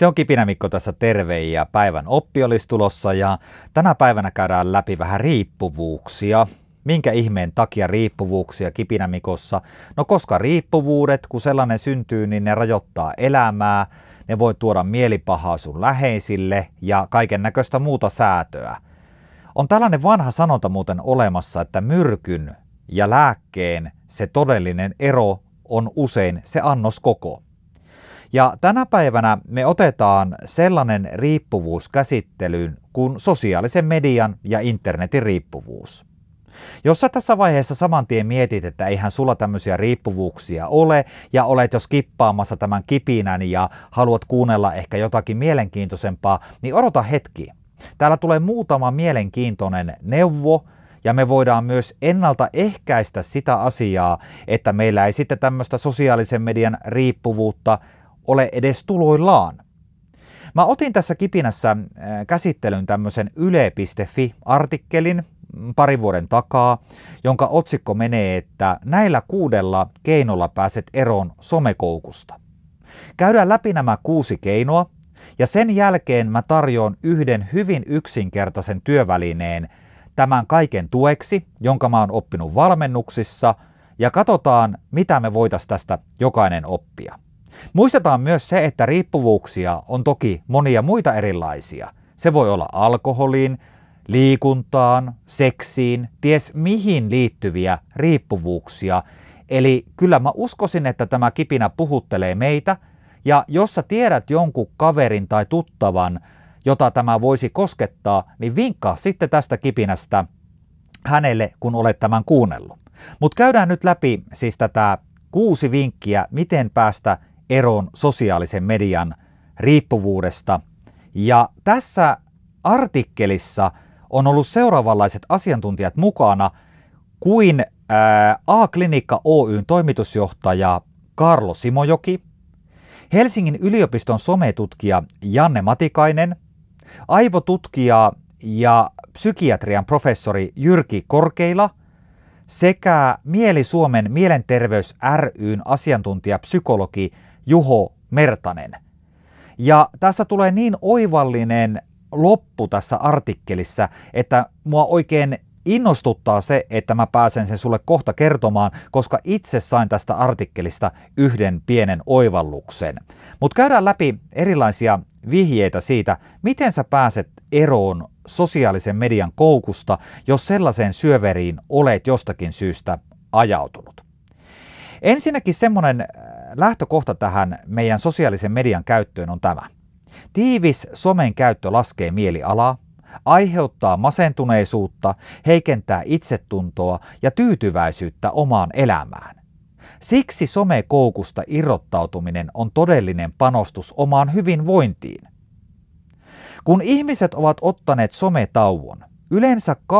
Se on Kipinämikko tässä terve ja päivän oppi olisi tulossa ja tänä päivänä käydään läpi vähän riippuvuuksia. Minkä ihmeen takia riippuvuuksia Kipinämikossa? No koska riippuvuudet, kun sellainen syntyy, niin ne rajoittaa elämää, ne voi tuoda mielipahaa sun läheisille ja kaiken näköistä muuta säätöä. On tällainen vanha sanonta muuten olemassa, että myrkyn ja lääkkeen se todellinen ero on usein se annoskoko. Ja tänä päivänä me otetaan sellainen riippuvuus käsittelyyn kuin sosiaalisen median ja internetin riippuvuus. Jos sä tässä vaiheessa saman tien mietit, että eihän sulla tämmöisiä riippuvuuksia ole ja olet jo skippaamassa tämän kipinän ja haluat kuunnella ehkä jotakin mielenkiintoisempaa, niin odota hetki. Täällä tulee muutama mielenkiintoinen neuvo ja me voidaan myös ennaltaehkäistä sitä asiaa, että meillä ei sitten tämmöistä sosiaalisen median riippuvuutta ole edes tuloillaan. Mä otin tässä kipinässä käsittelyn tämmöisen yle.fi-artikkelin parin vuoden takaa, jonka otsikko menee, että näillä 6 keinolla pääset eroon somekoukusta. Käydään läpi nämä 6 keinoa ja sen jälkeen mä tarjoan yhden hyvin yksinkertaisen työvälineen tämän kaiken tueksi, jonka mä oon oppinut valmennuksissa ja katsotaan, mitä me voitaisiin tästä jokainen oppia. Muistetaan myös se, että riippuvuuksia on toki monia muita erilaisia. Se voi olla alkoholiin, liikuntaan, seksiin, ties mihin liittyviä riippuvuuksia. Eli kyllä mä uskoisin, että tämä kipinä puhuttelee meitä, ja jos sä tiedät jonkun kaverin tai tuttavan, jota tämä voisi koskettaa, niin vinkkaa sitten tästä kipinästä hänelle, kun olet tämän kuunnellut. Mutta käydään nyt läpi siis tätä 6 vinkkiä, miten päästä eroon sosiaalisen median riippuvuudesta. Ja tässä artikkelissa on ollut seuraavanlaiset asiantuntijat mukana kuin A-Klinikka Oyn toimitusjohtaja Karlo Simojoki, Helsingin yliopiston sometutkija Janne Matikainen, aivotutkija ja psykiatrian professori Jyrki Korkeila sekä Mieli Suomen mielenterveys ry:n asiantuntijapsykologi Juho Mertanen. Ja tässä tulee niin oivallinen loppu tässä artikkelissa, että mua oikein innostuttaa se, että mä pääsen sen sulle kohta kertomaan, koska itse sain tästä artikkelista yhden pienen oivalluksen. Mutta käydään läpi erilaisia vihjeitä siitä, miten sä pääset eroon sosiaalisen median koukusta, jos sellaiseen syöveriin olet jostakin syystä ajautunut. Ensinnäkin semmoinen lähtökohta tähän meidän sosiaalisen median käyttöön on tämä. Tiivis somen käyttö laskee mielialaa, aiheuttaa masentuneisuutta, heikentää itsetuntoa ja tyytyväisyyttä omaan elämään. Siksi somekoukusta irrottautuminen on todellinen panostus omaan hyvinvointiin. Kun ihmiset ovat ottaneet sometauon, yleensä 2-4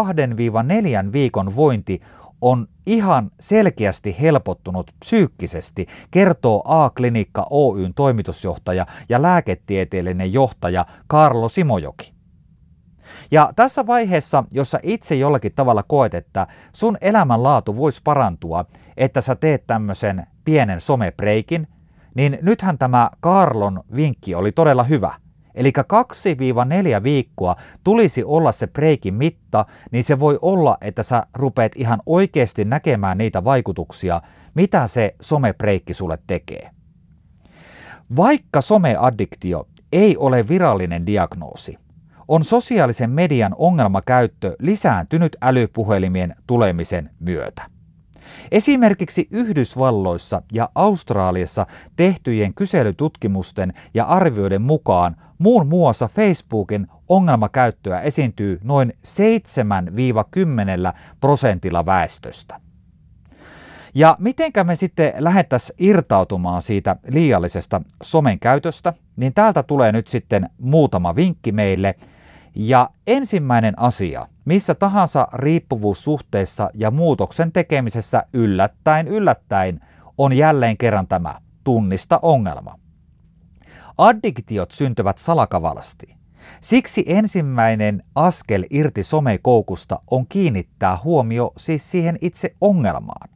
viikon vointi on ihan selkeästi helpottunut psyykkisesti, kertoo A-Klinikka Oyn toimitusjohtaja ja lääketieteellinen johtaja Karlo Simojoki. Ja tässä vaiheessa, jos sä itse jollakin tavalla koet, että sun elämänlaatu voisi parantua, että sä teet tämmöisen pienen somebreikin, niin nythän tämä Karlon vinkki oli todella hyvä. Eli 2-4 viikkoa tulisi olla se breikin mitta, niin se voi olla, että sä rupeat ihan oikeasti näkemään niitä vaikutuksia, mitä se somebreikki sulle tekee. Vaikka someaddiktio ei ole virallinen diagnoosi, on sosiaalisen median ongelmakäyttö lisääntynyt älypuhelimien tulemisen myötä. Esimerkiksi Yhdysvalloissa ja Australiassa tehtyjen kyselytutkimusten ja arvioiden mukaan muun muassa Facebookin ongelmakäyttöä esiintyy noin 7-10% väestöstä. Ja mitenkä me sitten lähdettäisiin irtautumaan siitä liiallisesta somen käytöstä, niin täältä tulee nyt sitten muutama vinkki meille. Ja ensimmäinen asia, missä tahansa riippuvuussuhteessa ja muutoksen tekemisessä yllättäen, on jälleen kerran tämä tunnista ongelma. Addiktiot syntyvät salakavalasti. Siksi ensimmäinen askel irti somekoukusta on kiinnittää huomio siis siihen itse ongelmaan.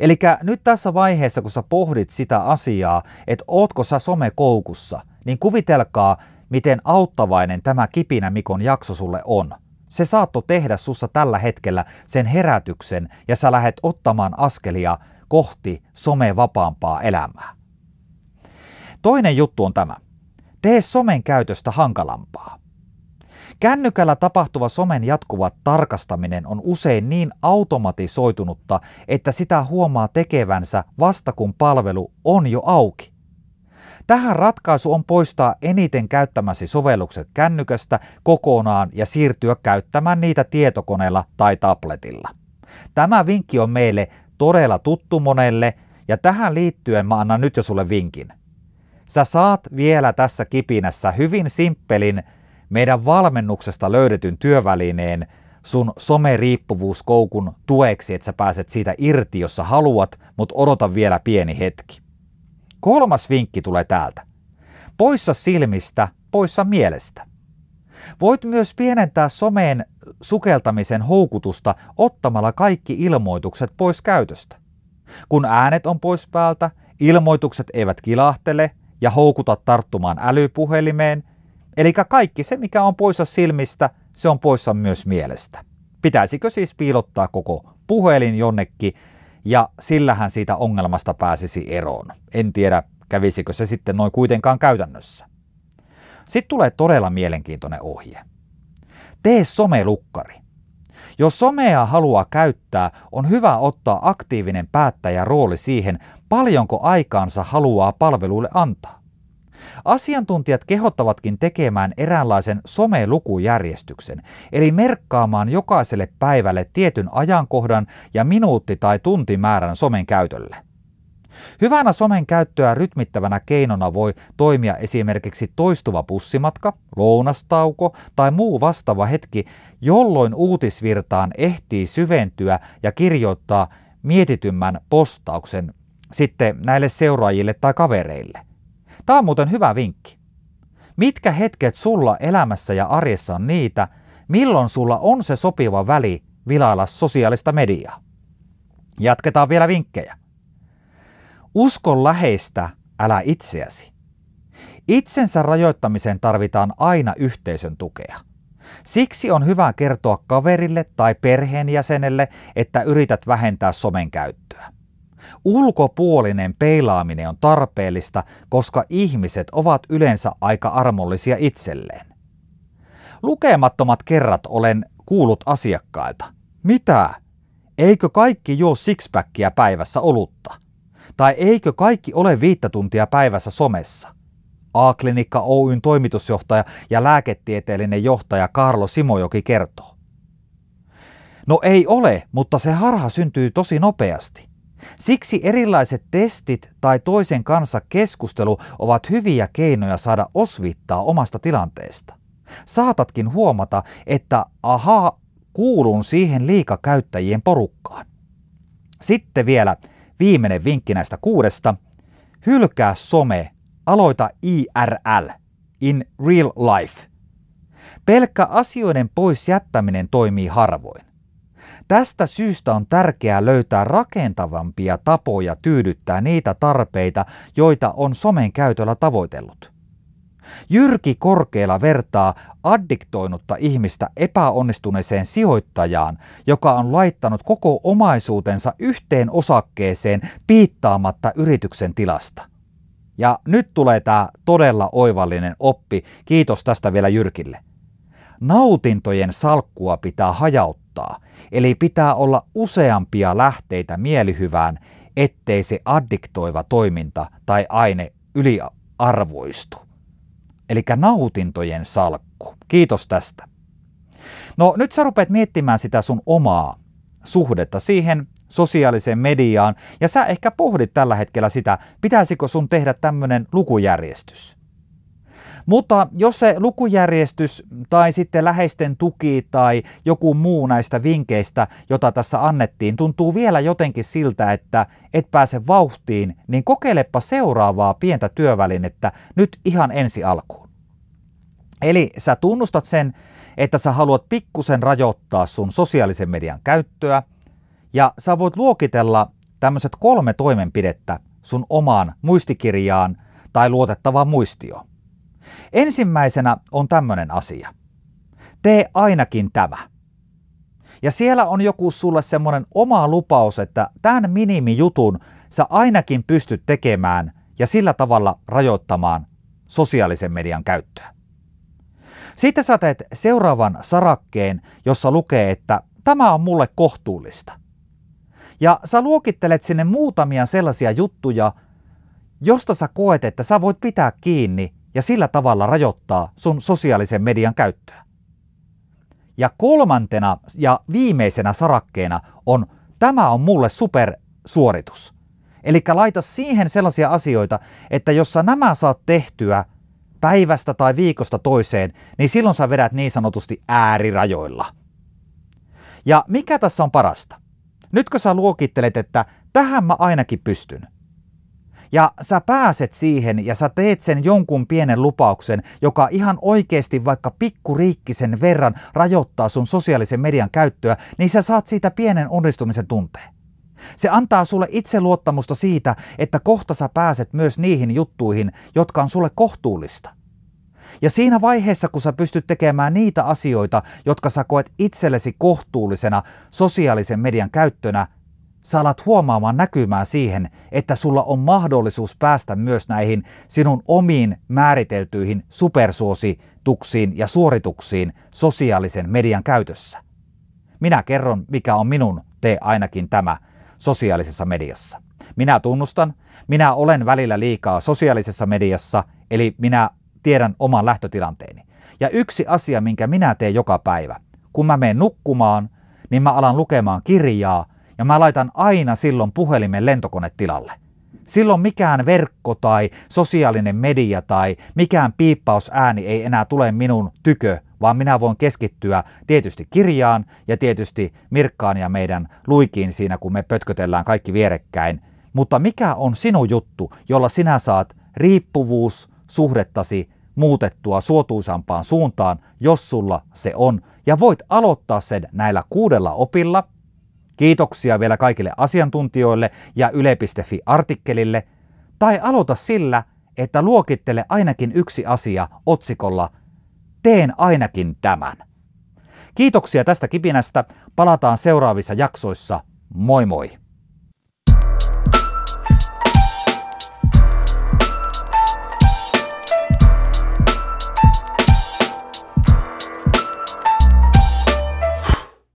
Eli nyt tässä vaiheessa, kun sä pohdit sitä asiaa, että ootko sä somekoukussa, niin kuvitelkaa, miten auttavainen tämä Kipinämikon jakso sulle on. Se saattoi tehdä sussa tällä hetkellä sen herätyksen ja sä lähet ottamaan askelia kohti somevapaampaa elämää. Toinen juttu on tämä. Tee somen käytöstä hankalampaa. Kännykällä tapahtuva somen jatkuva tarkastaminen on usein niin automatisoitunutta, että sitä huomaa tekevänsä vasta kun palvelu on jo auki. Tähän ratkaisu on poistaa eniten käyttämäsi sovellukset kännykästä kokonaan ja siirtyä käyttämään niitä tietokoneella tai tabletilla. Tämä vinkki on meille todella tuttu monelle ja tähän liittyen mä annan nyt jo sulle vinkin. Sä saat vielä tässä kipinässä hyvin simppelin meidän valmennuksesta löydetyn työvälineen sun someriippuvuuskoukun tueksi, että sä pääset siitä irti, jos sä haluat, mutta odota vielä pieni hetki. Kolmas vinkki tulee täältä. Poissa silmistä, poissa mielestä. Voit myös pienentää someen sukeltamisen houkutusta ottamalla kaikki ilmoitukset pois käytöstä. Kun äänet on pois päältä, ilmoitukset eivät kilahtele ja houkuta tarttumaan älypuhelimeen, eli kaikki se, mikä on poissa silmistä, se on poissa myös mielestä. Pitäisikö siis piilottaa koko puhelin jonnekin, ja sillähän siitä ongelmasta pääsisi eroon. En tiedä, kävisikö se sitten noin kuitenkaan käytännössä. Sitten tulee todella mielenkiintoinen ohje. Tee somelukkari. Jos somea haluaa käyttää, on hyvä ottaa aktiivinen päättäjä rooli siihen, paljonko aikaansa haluaa palveluille antaa. Asiantuntijat kehottavatkin tekemään eräänlaisen somelukujärjestyksen, eli merkkaamaan jokaiselle päivälle tietyn ajankohdan ja minuutti- tai tuntimäärän somen käytölle. Hyvänä somen käyttöä rytmittävänä keinona voi toimia esimerkiksi toistuva bussimatka, lounastauko tai muu vastaava hetki, jolloin uutisvirtaan ehtii syventyä ja kirjoittaa mietitymmän postauksen sitten näille seuraajille tai kavereille. Tämä on muuten hyvä vinkki. Mitkä hetket sulla elämässä ja arjessa on niitä, milloin sulla on se sopiva väli vilailla sosiaalista mediaa? Jatketaan vielä vinkkejä. Usko läheistä, älä itseäsi. Itsensä rajoittamiseen tarvitaan aina yhteisön tukea. Siksi on hyvä kertoa kaverille tai perheenjäsenelle, että yrität vähentää somen käyttöä. Ulkopuolinen peilaaminen on tarpeellista, koska ihmiset ovat yleensä aika armollisia itselleen. Lukemattomat kerrat olen kuullut asiakkailta. Mitä? Eikö kaikki juo sixpackia päivässä olutta? Tai eikö kaikki ole 5 tuntia päivässä somessa? A-Klinikka Oyn toimitusjohtaja ja lääketieteellinen johtaja Karlo Simojoki kertoo. No ei ole, mutta se harha syntyy tosi nopeasti. Siksi erilaiset testit tai toisen kanssa keskustelu ovat hyviä keinoja saada osviittaa omasta tilanteesta. Saatatkin huomata, että ahaa, kuulun siihen liikakäyttäjien porukkaan. Sitten vielä viimeinen vinkki näistä 6. Hylkää some, aloita IRL, in real life. Pelkkä asioiden pois jättäminen toimii harvoin. Tästä syystä on tärkeää löytää rakentavampia tapoja tyydyttää niitä tarpeita, joita on somen käytöllä tavoitellut. Jyrki Korkeila vertaa addiktoinutta ihmistä epäonnistuneeseen sijoittajaan, joka on laittanut koko omaisuutensa yhteen osakkeeseen piittaamatta yrityksen tilasta. Ja nyt tulee tämä todella oivallinen oppi, kiitos tästä vielä Jyrkille. Nautintojen salkkua pitää hajauttaa, eli pitää olla useampia lähteitä mielihyvään, ettei se addiktoiva toiminta tai aine yliarvoistu. Eli nautintojen salkku. Kiitos tästä. No nyt sä rupeat miettimään sitä sun omaa suhdetta siihen sosiaaliseen mediaan, ja sä ehkä pohdit tällä hetkellä sitä, pitäisikö sun tehdä tämmönen lukujärjestys. Mutta jos se lukujärjestys tai sitten läheisten tuki tai joku muu näistä vinkkeistä, jota tässä annettiin, tuntuu vielä jotenkin siltä, että et pääse vauhtiin, niin kokeilepa seuraavaa pientä työvälinettä nyt ihan ensi alkuun. Eli sä tunnustat sen, että sä haluat pikkusen rajoittaa sun sosiaalisen median käyttöä, ja sä voit luokitella tämmöiset 3 toimenpidettä sun omaan muistikirjaan tai luotettavaan muistioon. Ensimmäisenä on tämmöinen asia. Tee ainakin tämä. Ja siellä on joku sulle semmoinen oma lupaus, että tämän minimijutun sä ainakin pystyt tekemään ja sillä tavalla rajoittamaan sosiaalisen median käyttöä. Sitten sä teet seuraavan sarakkeen, jossa lukee, että tämä on mulle kohtuullista. Ja sä luokittelet sinne muutamia sellaisia juttuja, josta sä koet, että sä voit pitää kiinni ja sillä tavalla rajoittaa sun sosiaalisen median käyttöä. Ja kolmantena ja viimeisenä sarakkeena on, tämä on mulle supersuoritus. Eli laita siihen sellaisia asioita, että jos sä nämä saat tehtyä päivästä tai viikosta toiseen, niin silloin sä vedät niin sanotusti äärirajoilla. Ja mikä tässä on parasta? Nytkö sä luokittelet, että tähän mä ainakin pystyn. Ja sä pääset siihen ja sä teet sen jonkun pienen lupauksen, joka ihan oikeasti vaikka pikkuriikkisen verran rajoittaa sun sosiaalisen median käyttöä, niin sä saat siitä pienen onnistumisen tunteen. Se antaa sulle itseluottamusta siitä, että kohta sä pääset myös niihin juttuihin, jotka on sulle kohtuullista. Ja siinä vaiheessa, kun sä pystyt tekemään niitä asioita, jotka sä koet itsellesi kohtuullisena sosiaalisen median käyttönä, sä alat huomaamaan näkymää siihen, että sulla on mahdollisuus päästä myös näihin sinun omiin määriteltyihin supersuosituksiin ja suorituksiin sosiaalisen median käytössä. Minä kerron, mikä on minun tee ainakin tämä sosiaalisessa mediassa. Minä tunnustan, minä olen välillä liikaa sosiaalisessa mediassa, eli minä tiedän oman lähtötilanteeni. Ja yksi asia, minkä minä teen joka päivä, kun mä menen nukkumaan, niin mä alan lukemaan kirjaa, ja mä laitan aina silloin puhelimen lentokonetilalle. Silloin mikään verkko tai sosiaalinen media tai mikään piippausääni ei enää tule minun tykö, vaan minä voin keskittyä tietysti kirjaan ja tietysti Mirkkaan ja meidän Luikiin siinä, kun me pötkötellään kaikki vierekkäin. Mutta mikä on sinun juttu, jolla sinä saat riippuvuussuhdettasi muutettua suotuisampaan suuntaan, jos sulla se on, ja voit aloittaa sen näillä 6 opilla. Kiitoksia vielä kaikille asiantuntijoille ja yle.fi-artikkelille. Tai aloita sillä, että luokittele ainakin yksi asia otsikolla Teen ainakin tämän. Kiitoksia tästä kipinästä. Palataan seuraavissa jaksoissa. Moi moi!